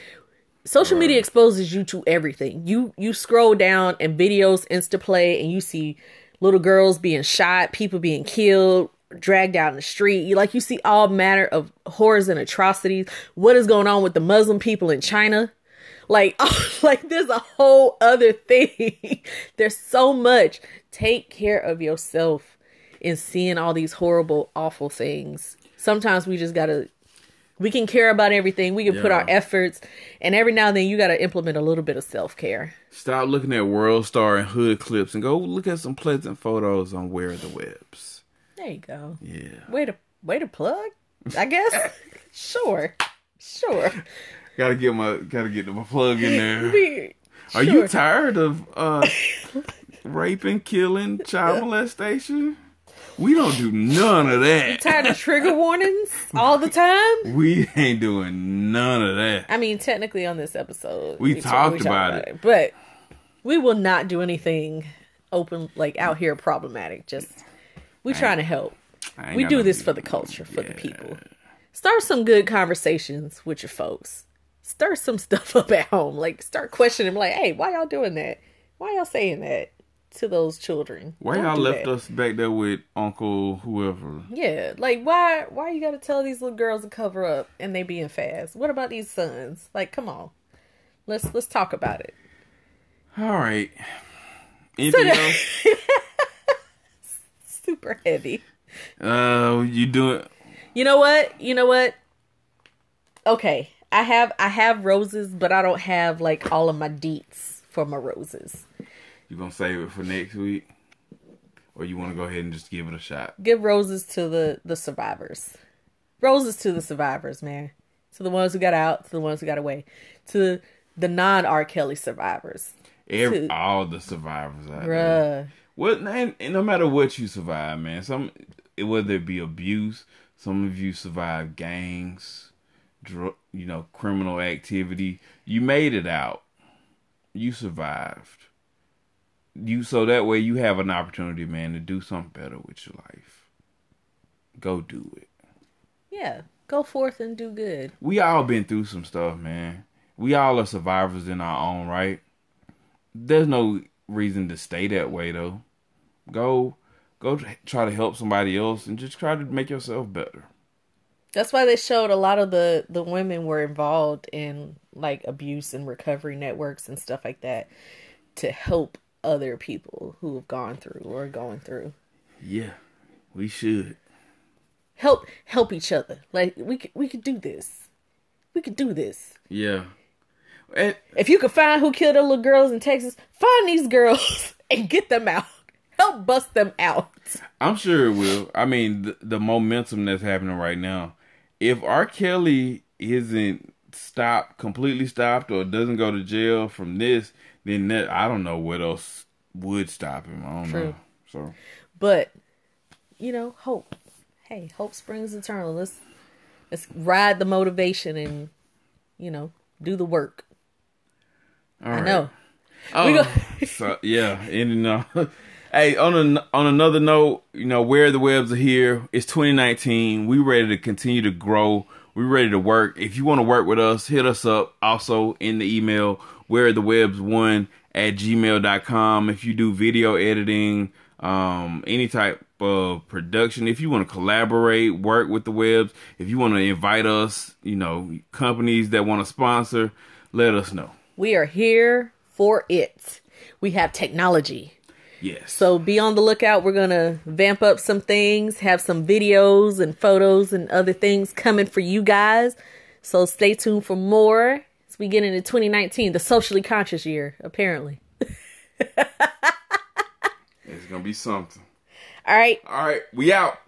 social media exposes you to everything. You scroll down and videos Insta play and you see little girls being shot, people being killed, dragged out in the street. You see all manner of horrors and atrocities. What is going on with the Muslim people in China? Like there's a whole other thing. There's so much. Take care of yourself in seeing all these horrible, awful things. Sometimes we just gotta, we can care about everything. We can put our efforts, and every now and then you gotta implement a little bit of self-care. Stop looking at World Star and hood clips and go look at some pleasant photos on Where Are the Webbs. There you go. Yeah. Way to plug, I guess. Sure. Gotta get my plug in there. Are you tired of raping, killing, child molestation? We don't do none of that. You tired of trigger warnings all the time? We ain't doing none of that. I mean, technically on this episode we talked about it, but we will not do anything open, like, out here problematic. Just we trying to help. We do this for the culture, for the people. Start some good conversations with your folks. Stir some stuff up at home. Like, start questioning, like, hey, why y'all doing that? Why y'all saying that to those children? Why y'all left us back there with Uncle whoever? Yeah, like, why you gotta tell these little girls to cover up and they being fast? What about these sons? Like, come on. Let's talk about it. All right. Anything else? Super heavy. You doing... You know what? Okay. I have roses, but I don't have, like, all of my deets for my roses. You gonna save it for next week? Or you wanna go ahead and just give it a shot? Give roses to the survivors. Roses to the survivors, man. To the ones who got out, to the ones who got away. To the non-R. Kelly survivors. All the survivors out there. Well, and no matter what you survive, man. Whether it be abuse, some of you survived gangs. criminal activity, you made it out. You survived. So that way you have an opportunity, man, to do something better with your life. Go do it. Yeah. Go forth and do good. We all been through some stuff, man. We all are survivors in our own right. There's no reason to stay that way, though. Go try to help somebody else and just try to make yourself better. That's why they showed a lot of the women were involved in, like, abuse and recovery networks and stuff like that to help other people who have gone through or are going through. Yeah, we should. Help each other. Like, we could do this. We could do this. Yeah. And if you could find who killed the little girls in Texas, find these girls and get them out. Help bust them out. I'm sure it will. I mean, the momentum that's happening right now. If R. Kelly isn't completely stopped, or doesn't go to jail from this, then I don't know what else would stop him. I don't know. So, but, hope. Hey, hope springs eternal. Let's ride the motivation and, do the work. All right. I know. Oh, so, yeah. And, hey, on another note, Where the Webbs are here. It's 2019. We ready to continue to grow. We ready to work. If you want to work with us, hit us up. Also in the email, wherethewebs1@gmail.com. If you do video editing, any type of production, if you want to collaborate, work with the Webbs, if you want to invite us, companies that want to sponsor, let us know. We are here for it. We have technology. Yes. So be on the lookout. We're going to vamp up some things, have some videos and photos and other things coming for you guys. So stay tuned for more as we get into 2019, the socially conscious year, apparently. It's going to be something. All right. We out.